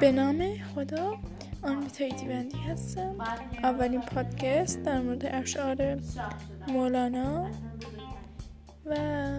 به نام خدا، آمیتا ایدیواندی هستم. اولین پادکست در مورد اشعار مولانا و